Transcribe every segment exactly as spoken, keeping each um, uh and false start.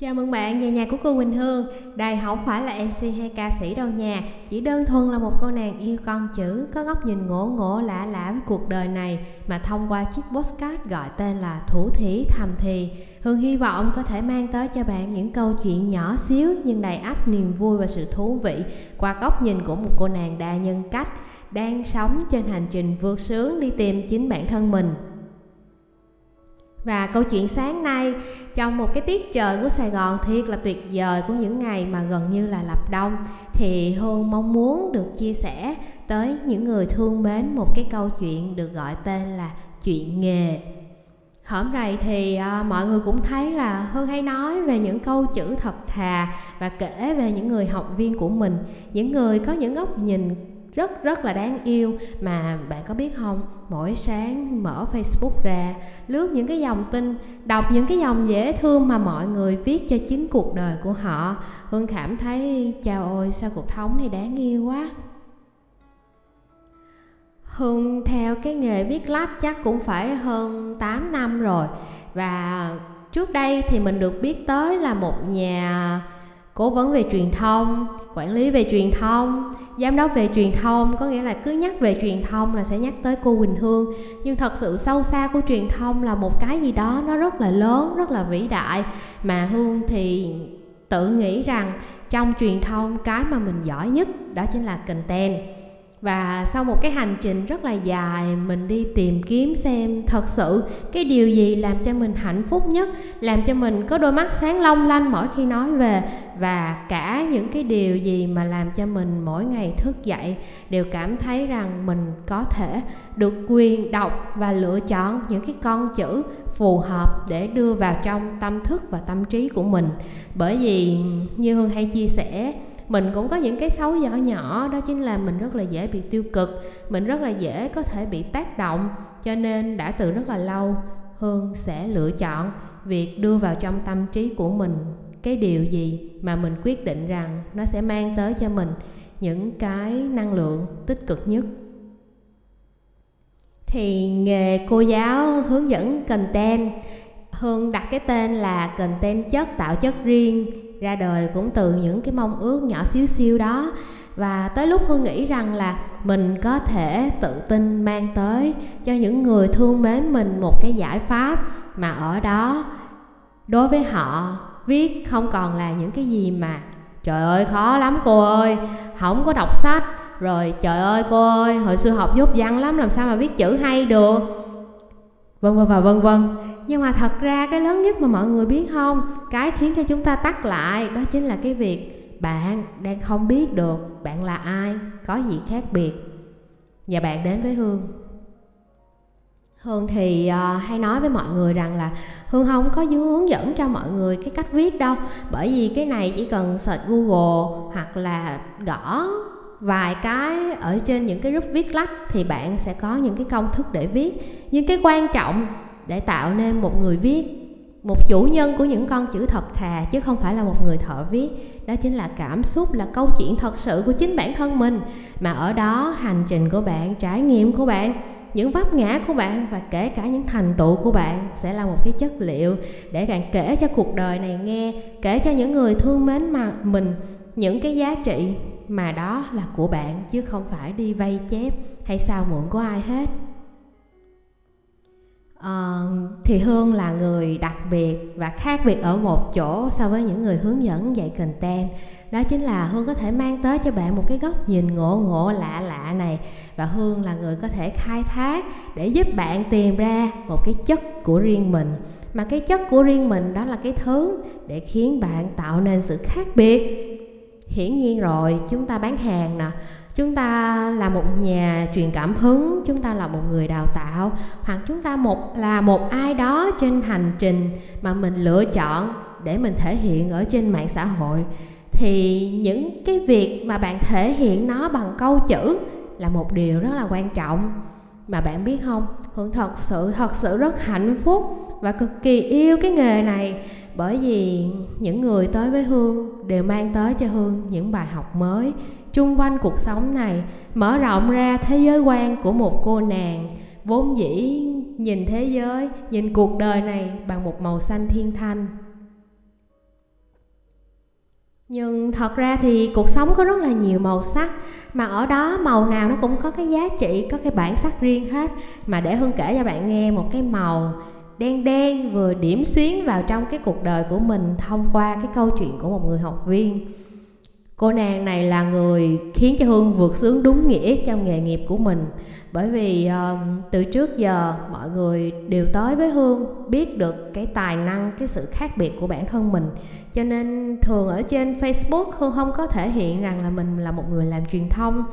Chào mừng bạn về nhà của cô Quỳnh Hương. Đây không phải là em xê hay ca sĩ đâu nha, chỉ đơn thuần là một cô nàng yêu con chữ, có góc nhìn ngộ ngộ lạ lạ với cuộc đời này mà thông qua chiếc podcast gọi tên là Thủ Thỉ Thầm Thì. Hương hy vọng có thể mang tới cho bạn những câu chuyện nhỏ xíu nhưng đầy ắp niềm vui và sự thú vị qua góc nhìn của một cô nàng đa nhân cách đang sống trên hành trình vượt sướng đi tìm chính bản thân mình. Và câu chuyện sáng nay, trong một cái tiết trời của Sài Gòn thiệt là tuyệt vời của những ngày mà gần như là lập đông, thì Hương mong muốn được chia sẻ tới những người thương mến một cái câu chuyện được gọi tên là chuyện nghề. Hổm này thì à, mọi người cũng thấy là Hương hay nói về những câu chữ thật thà và kể về những người học viên của mình, những người có những góc nhìn rất rất là đáng yêu. Mà bạn có biết không, mỗi sáng mở Facebook ra, lướt những cái dòng tin, đọc những cái dòng dễ thương mà mọi người viết cho chính cuộc đời của họ, Hương cảm thấy chào ôi sao cuộc sống này đáng yêu quá. Hương theo cái nghề viết lách chắc cũng phải hơn tám năm rồi. Và trước đây thì mình được biết tới là một nhà cố vấn về truyền thông, quản lý về truyền thông, giám đốc về truyền thông, có nghĩa là cứ nhắc về truyền thông là sẽ nhắc tới cô Quỳnh Hương. Nhưng thật sự sâu xa của truyền thông là một cái gì đó nó rất là lớn, rất là vĩ đại. Mà Hương thì tự nghĩ rằng trong truyền thông cái mà mình giỏi nhất đó chính là content. Và sau một cái hành trình rất là dài, mình đi tìm kiếm xem thật sự cái điều gì làm cho mình hạnh phúc nhất, làm cho mình có đôi mắt sáng long lanh mỗi khi nói về, và cả những cái điều gì mà làm cho mình mỗi ngày thức dậy đều cảm thấy rằng mình có thể được quyền đọc và lựa chọn những cái con chữ phù hợp để đưa vào trong tâm thức và tâm trí của mình. Bởi vì như Hương hay chia sẻ, mình cũng có những cái xấu nhỏ nhỏ, đó chính là mình rất là dễ bị tiêu cực, mình rất là dễ có thể bị tác động. Cho nên đã từ rất là lâu, Hương sẽ lựa chọn việc đưa vào trong tâm trí của mình cái điều gì mà mình quyết định rằng nó sẽ mang tới cho mình những cái năng lượng tích cực nhất. Thì nghề cô giáo hướng dẫn content, Hương đặt cái tên là content chất tạo chất riêng, ra đời cũng từ những cái mong ước nhỏ xíu xiu đó. Và tới lúc Hương nghĩ rằng là mình có thể tự tin mang tới cho những người thương mến mình một cái giải pháp mà ở đó đối với họ viết không còn là những cái gì mà trời ơi khó lắm cô ơi, không có đọc sách, rồi trời ơi cô ơi hồi xưa học dốt văn lắm làm sao mà viết chữ hay được, vân vân và vân vân. Nhưng mà thật ra cái lớn nhất mà mọi người biết không, cái khiến cho chúng ta tắt lại, đó chính là cái việc bạn đang không biết được bạn là ai, có gì khác biệt. Và bạn đến với Hương, Hương thì uh, hay nói với mọi người rằng là Hương không có hướng dẫn cho mọi người cái cách viết đâu. Bởi vì cái này chỉ cần search Google hoặc là gõ vài cái ở trên những cái group viết lách thì bạn sẽ có những cái công thức để viết. Nhưng cái quan trọng để tạo nên một người viết, một chủ nhân của những con chữ thật thà chứ không phải là một người thợ viết, đó chính là cảm xúc, là câu chuyện thật sự của chính bản thân mình. Mà ở đó hành trình của bạn, trải nghiệm của bạn, những vấp ngã của bạn và kể cả những thành tựu của bạn sẽ là một cái chất liệu để bạn kể cho cuộc đời này nghe, kể cho những người thương mến mà mình những cái giá trị mà đó là của bạn chứ không phải đi vay chép hay sao mượn của ai hết. Uh, thì Hương là người đặc biệt và khác biệt ở một chỗ so với những người hướng dẫn dạy content, đó chính là Hương có thể mang tới cho bạn một cái góc nhìn ngộ ngộ lạ lạ này, và Hương là người có thể khai thác để giúp bạn tìm ra một cái chất của riêng mình. Mà cái chất của riêng mình đó là cái thứ để khiến bạn tạo nên sự khác biệt. Hiển nhiên rồi, chúng ta bán hàng nè, chúng ta là một nhà truyền cảm hứng, chúng ta là một người đào tạo, hoặc chúng ta một là một ai đó trên hành trình mà mình lựa chọn để mình thể hiện ở trên mạng xã hội, thì những cái việc mà bạn thể hiện nó bằng câu chữ là một điều rất là quan trọng. Mà bạn biết không, Hương thật sự, thật sự rất hạnh phúc và cực kỳ yêu cái nghề này. Bởi vì những người tới với Hương đều mang tới cho Hương những bài học mới chung quanh cuộc sống này, mở rộng ra thế giới quan của một cô nàng vốn dĩ nhìn thế giới, nhìn cuộc đời này bằng một màu xanh thiên thanh. Nhưng thật ra thì cuộc sống có rất là nhiều màu sắc, mà ở đó màu nào nó cũng có cái giá trị, có cái bản sắc riêng hết. Mà để Hương kể cho bạn nghe một cái màu đen đen vừa điểm xuyến vào trong cái cuộc đời của mình thông qua cái câu chuyện của một người học viên. Cô nàng này là người khiến cho Hương vượt sướng đúng nghĩa trong nghề nghiệp của mình. Bởi vì uh, từ trước giờ mọi người đều tới với Hương biết được cái tài năng, cái sự khác biệt của bản thân mình. Cho nên thường ở trên Facebook Hương không có thể hiện rằng là mình là một người làm truyền thông.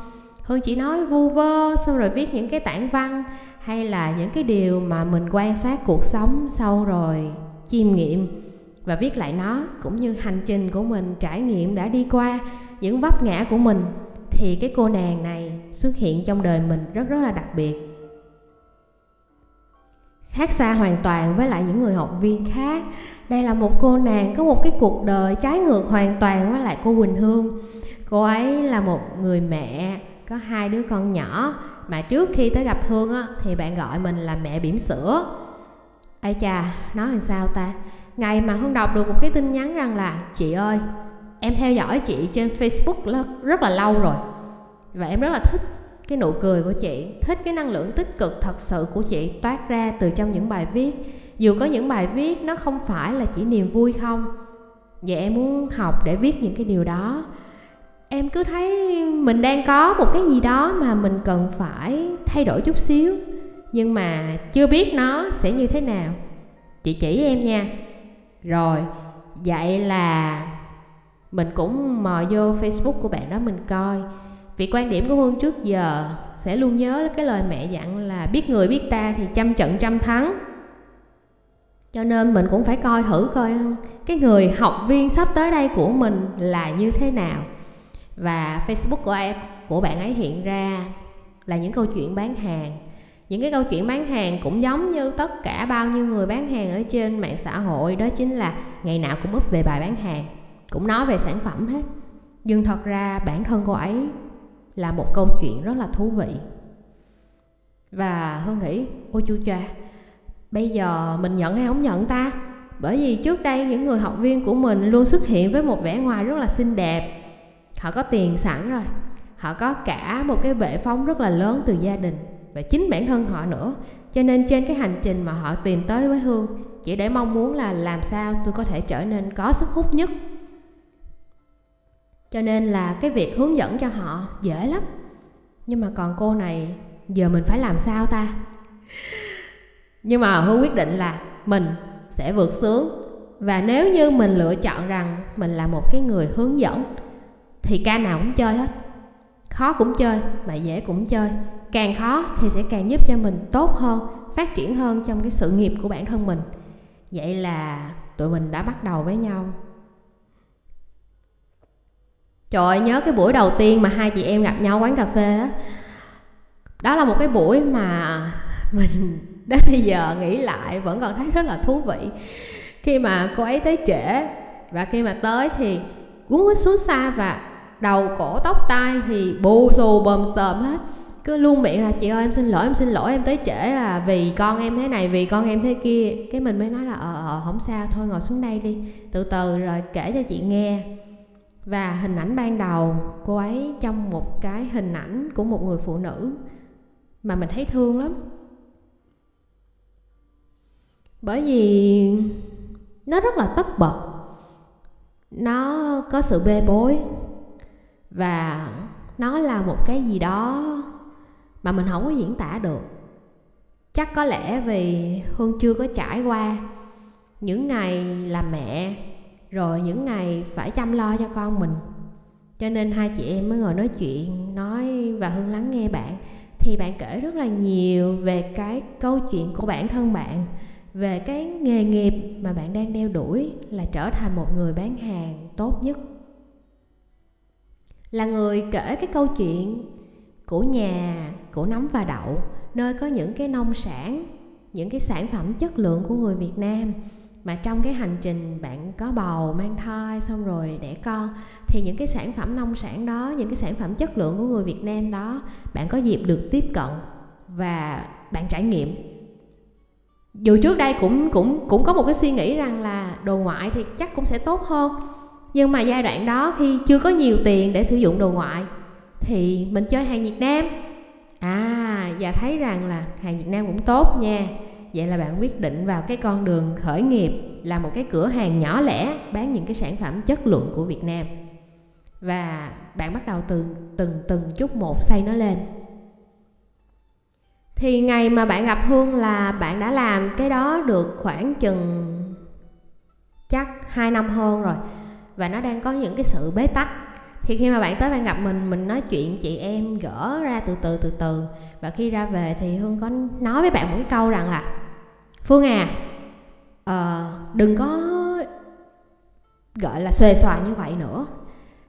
Hương chỉ nói vu vơ, xong rồi viết những cái tản văn hay là những cái điều mà mình quan sát cuộc sống sau rồi chiêm nghiệm và viết lại nó, cũng như hành trình của mình, trải nghiệm đã đi qua, những vấp ngã của mình. Thì cái cô nàng này xuất hiện trong đời mình rất rất là đặc biệt, khác xa hoàn toàn với lại những người học viên khác. Đây là một cô nàng có một cái cuộc đời trái ngược hoàn toàn với lại cô Quỳnh Hương. Cô ấy là một người mẹ có hai đứa con nhỏ, mà trước khi tới gặp Hương á, thì bạn gọi mình là mẹ bỉm sữa. Ây chà, nói làm sao ta. Ngày mà Hương đọc được một cái tin nhắn rằng là: "Chị ơi, em theo dõi chị trên Facebook rất là lâu rồi, và em rất là thích cái nụ cười của chị, thích cái năng lượng tích cực thật sự của chị toát ra từ trong những bài viết. Dù có những bài viết nó không phải là chỉ niềm vui không, vậy em muốn học để viết những cái điều đó. Em cứ thấy mình đang có một cái gì đó mà mình cần phải thay đổi chút xíu, nhưng mà chưa biết nó sẽ như thế nào. Chị chỉ em nha." Rồi, vậy là mình cũng mò vô Facebook của bạn đó mình coi. Vì quan điểm của Hương trước giờ sẽ luôn nhớ cái lời mẹ dặn là biết người biết ta thì trăm trận trăm thắng. Cho nên mình cũng phải coi thử coi cái người học viên sắp tới đây của mình là như thế nào. Và Facebook của, ai, của bạn ấy hiện ra là những câu chuyện bán hàng. Những cái câu chuyện bán hàng cũng giống như tất cả bao nhiêu người bán hàng ở trên mạng xã hội, đó chính là ngày nào cũng úp về bài bán hàng, cũng nói về sản phẩm hết. Nhưng thật ra bản thân cô ấy là một câu chuyện rất là thú vị. Và Hương nghĩ, ôi chu choa, bây giờ mình nhận hay không nhận ta? Bởi vì trước đây những người học viên của mình luôn xuất hiện với một vẻ ngoài rất là xinh đẹp. Họ có tiền sẵn rồi, họ có cả một cái bệ phóng rất là lớn từ gia đình và chính bản thân họ nữa. Cho nên trên cái hành trình mà họ tìm tới với Hương chỉ để mong muốn là làm sao tôi có thể trở nên có sức hút nhất. Cho nên là cái việc hướng dẫn cho họ dễ lắm. Nhưng mà còn cô này, giờ mình phải làm sao ta? Nhưng mà Hương quyết định là mình sẽ vượt sướng. Và nếu như mình lựa chọn rằng mình là một cái người hướng dẫn thì ca nào cũng chơi hết. Khó cũng chơi mà dễ cũng chơi. Càng khó thì sẽ càng giúp cho mình tốt hơn, phát triển hơn trong cái sự nghiệp của bản thân mình. Vậy là tụi mình đã bắt đầu với nhau. Trời ơi, nhớ cái buổi đầu tiên mà hai chị em gặp nhau quán cà phê á. Đó là một cái buổi mà mình đến bây giờ nghĩ lại vẫn còn thấy rất là thú vị. Khi mà cô ấy tới trễ, và khi mà tới thì cuốn quýt xuống xa và đầu cổ tóc tai thì bù xù bồm sờm hết. Cứ luôn miệng là chị ơi em xin lỗi, em xin lỗi, em tới trễ là vì con em thế này, vì con em thế kia. Cái mình mới nói là ờ ờ không sao, thôi ngồi xuống đây đi, từ từ rồi kể cho chị nghe. Và hình ảnh ban đầu cô ấy trong một cái hình ảnh của một người phụ nữ mà mình thấy thương lắm. Bởi vì nó rất là tất bật, nó có sự bê bối, và nó là một cái gì đó mà mình không có diễn tả được. Chắc có lẽ vì Hương chưa có trải qua những ngày làm mẹ, rồi những ngày phải chăm lo cho con mình, cho nên hai chị em mới ngồi nói chuyện nói. Và Hương lắng nghe bạn, thì bạn kể rất là nhiều về cái câu chuyện của bản thân bạn, về cái nghề nghiệp mà bạn đang đeo đuổi là trở thành một người bán hàng tốt nhất. Là người kể cái câu chuyện của nhà, của Nấm và Đậu, nơi có những cái nông sản, những cái sản phẩm chất lượng của người Việt Nam. Mà trong cái hành trình bạn có bầu, mang thai, xong rồi đẻ con, thì những cái sản phẩm nông sản đó, những cái sản phẩm chất lượng của người Việt Nam đó, bạn có dịp được tiếp cận và bạn trải nghiệm. Dù trước đây cũng, cũng, cũng có một cái suy nghĩ rằng là đồ ngoại thì chắc cũng sẽ tốt hơn, Nhưng mà giai đoạn đó khi chưa có nhiều tiền để sử dụng đồ ngoại thì mình chơi hàng Việt Nam. À, và thấy rằng là hàng Việt Nam cũng tốt nha. Vậy là bạn quyết định vào cái con đường khởi nghiệp là một cái cửa hàng nhỏ lẻ bán những cái sản phẩm chất lượng của Việt Nam. Và bạn bắt đầu từ từng từng chút một xây nó lên. Thì ngày mà bạn gặp Hương là bạn đã làm cái đó được khoảng chừng chắc hai năm hơn rồi. Và nó đang có những cái sự bế tắc. Thì khi mà bạn tới bạn gặp mình, mình nói chuyện chị em gỡ ra từ từ từ từ. Và khi ra về thì Hương có nói với bạn một cái câu rằng là Phương à, uh, đừng có gọi là xuề xòa như vậy nữa.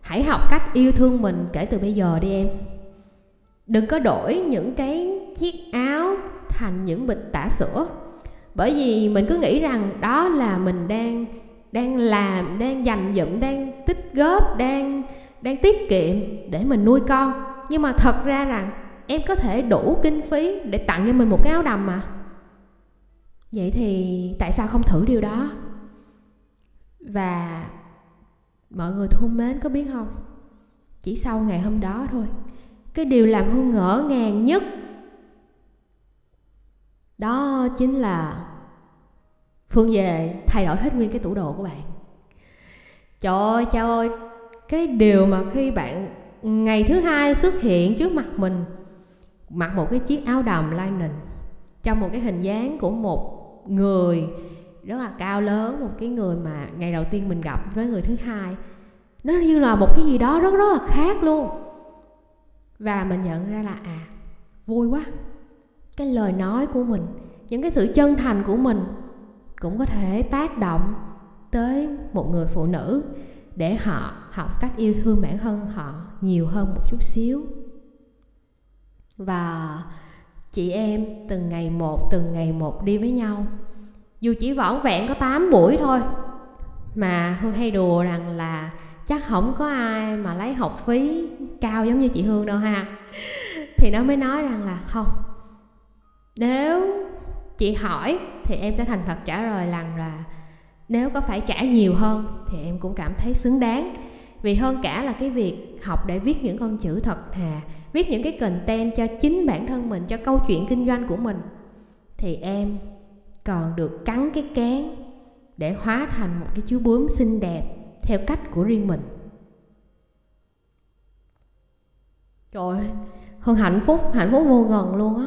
Hãy học cách yêu thương mình kể từ bây giờ đi em. Đừng có đổi những cái chiếc áo thành những bịch tả sữa. Bởi vì mình cứ nghĩ rằng đó là mình đang đang làm, đang dành dụm, đang tích góp, đang đang tiết kiệm để mình nuôi con. Nhưng mà thật ra rằng em có thể đủ kinh phí để tặng cho mình một cái áo đầm mà. Vậy thì tại sao không thử điều đó? Và mọi người thương mến có biết không? Chỉ sau ngày hôm đó thôi, cái điều làm Hương ngỡ ngàng nhất đó chính là Phương về thay đổi hết nguyên cái tủ đồ của bạn. Trời ơi, trời ơi, cái điều mà khi bạn ngày thứ hai xuất hiện trước mặt mình, mặc một cái chiếc áo đầm lining trong một cái hình dáng của một người rất là cao lớn, một cái người mà ngày đầu tiên mình gặp với người thứ hai, nó như là một cái gì đó rất rất là khác luôn. Và mình nhận ra là à, vui quá. Cái lời nói của mình, những cái sự chân thành của mình cũng có thể tác động tới một người phụ nữ để họ học cách yêu thương bản thân họ nhiều hơn một chút xíu. Và chị em từng ngày một, từng ngày một đi với nhau. Dù chỉ vỏn vẹn có tám buổi thôi, mà Hương hay đùa rằng là chắc không có ai mà lấy học phí cao giống như chị Hương đâu ha. Thì nó mới nói rằng là không, nếu chị hỏi thì em sẽ thành thật trả lời rằng là nếu có phải trả nhiều hơn thì em cũng cảm thấy xứng đáng. Vì hơn cả là cái việc học để viết những con chữ thật thà, viết những cái content cho chính bản thân mình, cho câu chuyện kinh doanh của mình, thì em còn được cắn cái cán để hóa thành một cái chú bướm xinh đẹp theo cách của riêng mình. Trời ơi, Hương hạnh phúc, hạnh phúc vô ngần luôn á.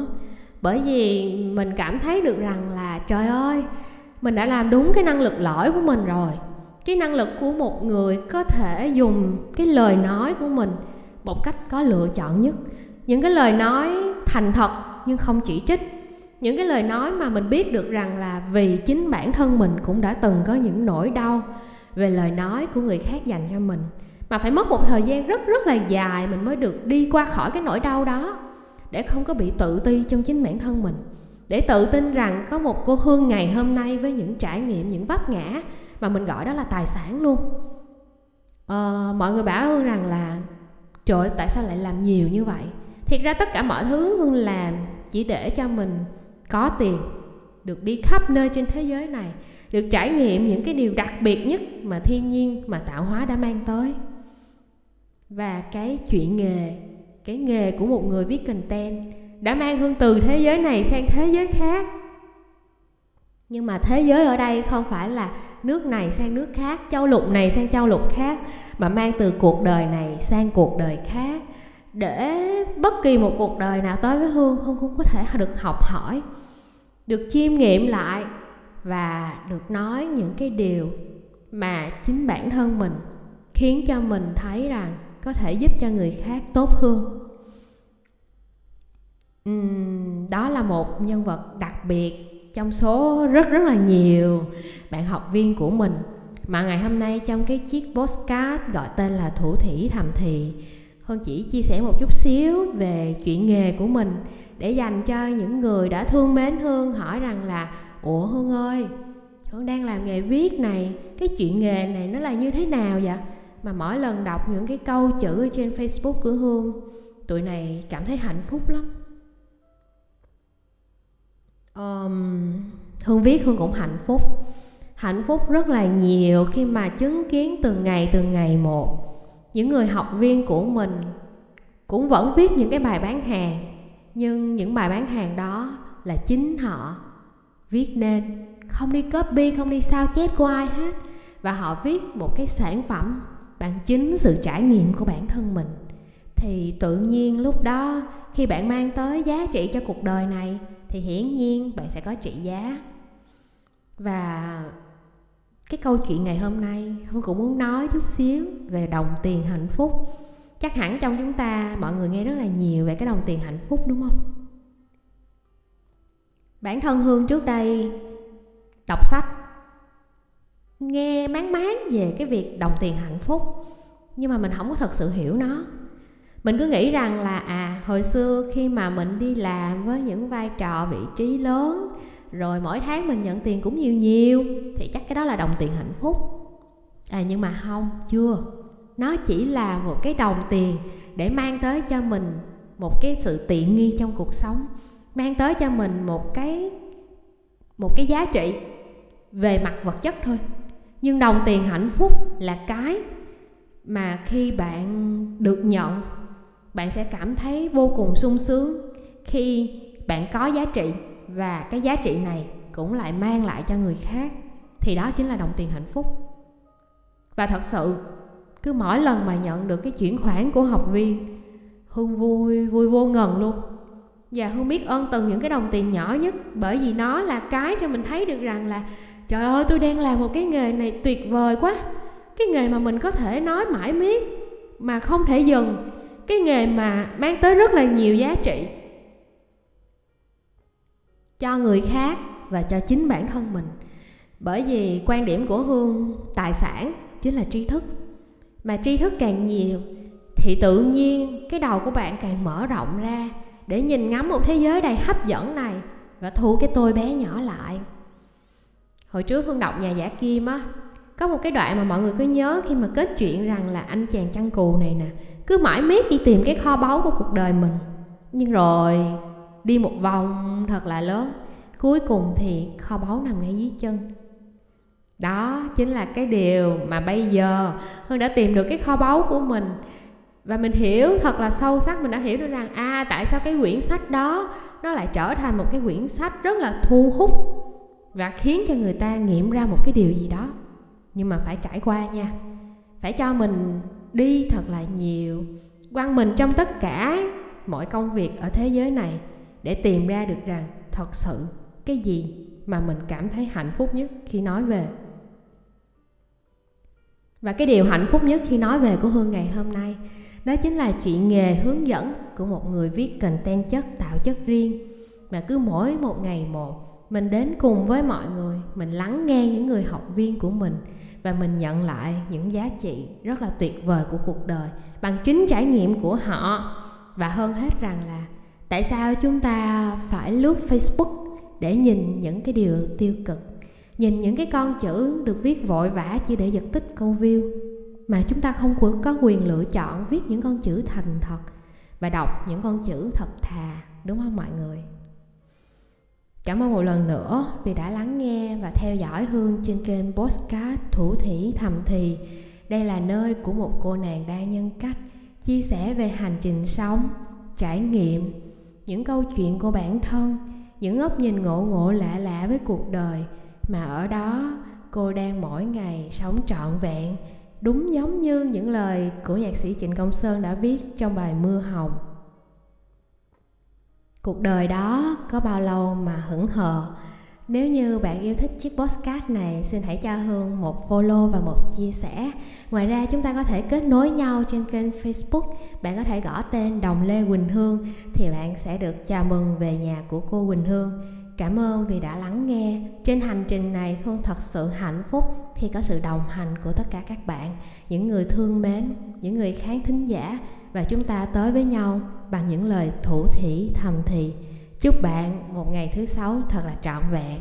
Bởi vì mình cảm thấy được rằng là trời ơi, mình đã làm đúng cái năng lực lõi của mình rồi. Cái năng lực của một người có thể dùng cái lời nói của mình một cách có lựa chọn nhất. Những cái lời nói thành thật nhưng không chỉ trích. Những cái lời nói mà mình biết được rằng là vì chính bản thân mình cũng đã từng có những nỗi đau về lời nói của người khác dành cho mình. Mà phải mất một thời gian rất rất là dài mình mới được đi qua khỏi cái nỗi đau đó, để không có bị tự ti trong chính bản thân mình, để tự tin rằng có một cô Hương ngày hôm nay với những trải nghiệm, những vấp ngã mà mình gọi đó là tài sản luôn. Ờ, mọi người bảo Hương rằng là trời ơi, tại sao lại làm nhiều như vậy? Thiệt ra tất cả mọi thứ Hương làm chỉ để cho mình có tiền, được đi khắp nơi trên thế giới này, được trải nghiệm những cái điều đặc biệt nhất mà thiên nhiên, mà tạo hóa đã mang tới. Và cái chuyện nghề, cái nghề của một người viết content đã mang Hương từ thế giới này sang thế giới khác. Nhưng mà thế giới ở đây không phải là nước này sang nước khác, châu lục này sang châu lục khác, mà mang từ cuộc đời này sang cuộc đời khác. Để bất kỳ một cuộc đời nào tới với Hương, Hương cũng có thể được học hỏi, được chiêm nghiệm lại và được nói những cái điều mà chính bản thân mình, khiến cho mình thấy rằng có thể giúp cho người khác tốt hơn. Uhm, đó là một nhân vật đặc biệt trong số rất rất là nhiều bạn học viên của mình, mà ngày hôm nay trong cái chiếc podcast gọi tên là Thủ Thỉ Thầm Thì, Hương chỉ chia sẻ một chút xíu về chuyện nghề của mình, để dành cho những người đã thương mến Hương hỏi rằng là ủa Hương ơi, Hương đang làm nghề viết này, cái chuyện nghề này nó là như thế nào vậy? Mà mỗi lần đọc những cái câu chữ trên Facebook của Hương, tụi này cảm thấy hạnh phúc lắm. um, Hương viết Hương cũng hạnh phúc. hạnh phúc rất là nhiều khi mà chứng kiến từng ngày từng ngày một. Những người học viên của mình cũng vẫn viết những cái bài bán hàng, nhưng những bài bán hàng đó là chính họ viết nên, không đi copy, không đi sao chép của ai hết. Và họ viết một cái sản phẩm bằng chính sự trải nghiệm của bản thân mình. Thì tự nhiên lúc đó khi bạn mang tới giá trị cho cuộc đời này thì hiển nhiên bạn sẽ có trị giá. Và cái câu chuyện ngày hôm nay Hương cũng muốn nói chút xíu về đồng tiền hạnh phúc. Chắc hẳn trong chúng ta mọi người nghe rất là nhiều về cái đồng tiền hạnh phúc, đúng không? Bản thân Hương trước đây đọc sách, nghe máng máng về cái việc đồng tiền hạnh phúc, nhưng mà mình không có thật sự hiểu nó. Mình cứ nghĩ rằng là à, hồi xưa khi mà mình đi làm với những vai trò vị trí lớn, rồi mỗi tháng mình nhận tiền cũng nhiều nhiều, thì chắc cái đó là đồng tiền hạnh phúc. À, nhưng mà không, chưa. Nó chỉ là một cái đồng tiền để mang tới cho mình một cái sự tiện nghi trong cuộc sống, mang tới cho mình một cái một cái giá trị về mặt vật chất thôi. Nhưng đồng tiền hạnh phúc là cái mà khi bạn được nhận, bạn sẽ cảm thấy vô cùng sung sướng khi bạn có giá trị, và cái giá trị này cũng lại mang lại cho người khác. Thì đó chính là đồng tiền hạnh phúc. Và thật sự cứ mỗi lần mà nhận được cái chuyển khoản của học viên, Hương vui vui vô ngần luôn. Và Hương biết ơn từng những cái đồng tiền nhỏ nhất, bởi vì nó là cái cho mình thấy được rằng là trời ơi, tôi đang làm một cái nghề này tuyệt vời quá. Cái nghề mà mình có thể nói mãi miết mà không thể dừng. Cái nghề mà mang tới rất là nhiều giá trị cho người khác và cho chính bản thân mình. Bởi vì quan điểm của Hương, tài sản chính là tri thức. Mà tri thức càng nhiều thì tự nhiên cái đầu của bạn càng mở rộng ra để nhìn ngắm một thế giới đầy hấp dẫn này và thu cái tôi bé nhỏ lại. Hồi trước Hương đọc Nhà Giả Kim á, có một cái đoạn mà mọi người cứ nhớ khi mà kết chuyện rằng là anh chàng chăn cừu này nè, cứ mãi miết đi tìm cái kho báu của cuộc đời mình. Nhưng rồi đi một vòng thật là lớn, cuối cùng thì kho báu nằm ngay dưới chân. Đó chính là cái điều mà bây giờ Hương đã tìm được cái kho báu của mình. Và mình hiểu thật là sâu sắc, mình đã hiểu được rằng à, tại sao cái quyển sách đó nó lại trở thành một cái quyển sách rất là thu hút và khiến cho người ta nghiệm ra một cái điều gì đó. Nhưng mà phải trải qua nha, phải cho mình đi thật là nhiều, quăng mình trong tất cả mọi công việc ở thế giới này để tìm ra được rằng thật sự cái gì mà mình cảm thấy hạnh phúc nhất khi nói về. Và cái điều hạnh phúc nhất khi nói về của Hương ngày hôm nay, đó chính là chuyện nghề hướng dẫn của một người viết content chất, tạo chất riêng. Mà cứ mỗi một ngày một, mình đến cùng với mọi người, mình lắng nghe những người học viên của mình, và mình nhận lại những giá trị rất là tuyệt vời của cuộc đời bằng chính trải nghiệm của họ. Và hơn hết rằng là tại sao chúng ta phải lướt Facebook để nhìn những cái điều tiêu cực, nhìn những cái con chữ được viết vội vã chỉ để giật tích câu view, mà chúng ta không có quyền lựa chọn viết những con chữ thành thật và đọc những con chữ thật thà, đúng không mọi người? Cảm ơn một lần nữa vì đã lắng nghe và theo dõi Hương trên kênh podcast Thủ Thỉ Thầm Thì. Đây là nơi của một cô nàng đa nhân cách, chia sẻ về hành trình sống, trải nghiệm, những câu chuyện của bản thân, những góc nhìn ngộ ngộ lạ lạ với cuộc đời. Mà ở đó cô đang mỗi ngày sống trọn vẹn, đúng giống như những lời của nhạc sĩ Trịnh Công Sơn đã viết trong bài Mưa Hồng. Cuộc đời đó có bao lâu mà hững hờ. Nếu như bạn yêu thích chiếc podcast này, xin hãy cho Hương một follow và một chia sẻ. Ngoài ra chúng ta có thể kết nối nhau trên kênh Facebook. Bạn có thể gõ tên Đồng Lê Quỳnh Hương thì bạn sẽ được chào mừng về nhà của cô Quỳnh Hương. Cảm ơn vì đã lắng nghe. Trên hành trình này Hương thật sự hạnh phúc khi có sự đồng hành của tất cả các bạn, những người thương mến, những người khán thính giả, và chúng ta tới với nhau bằng những lời thủ thỉ thầm thì. Chúc bạn một ngày thứ sáu thật là trọn vẹn.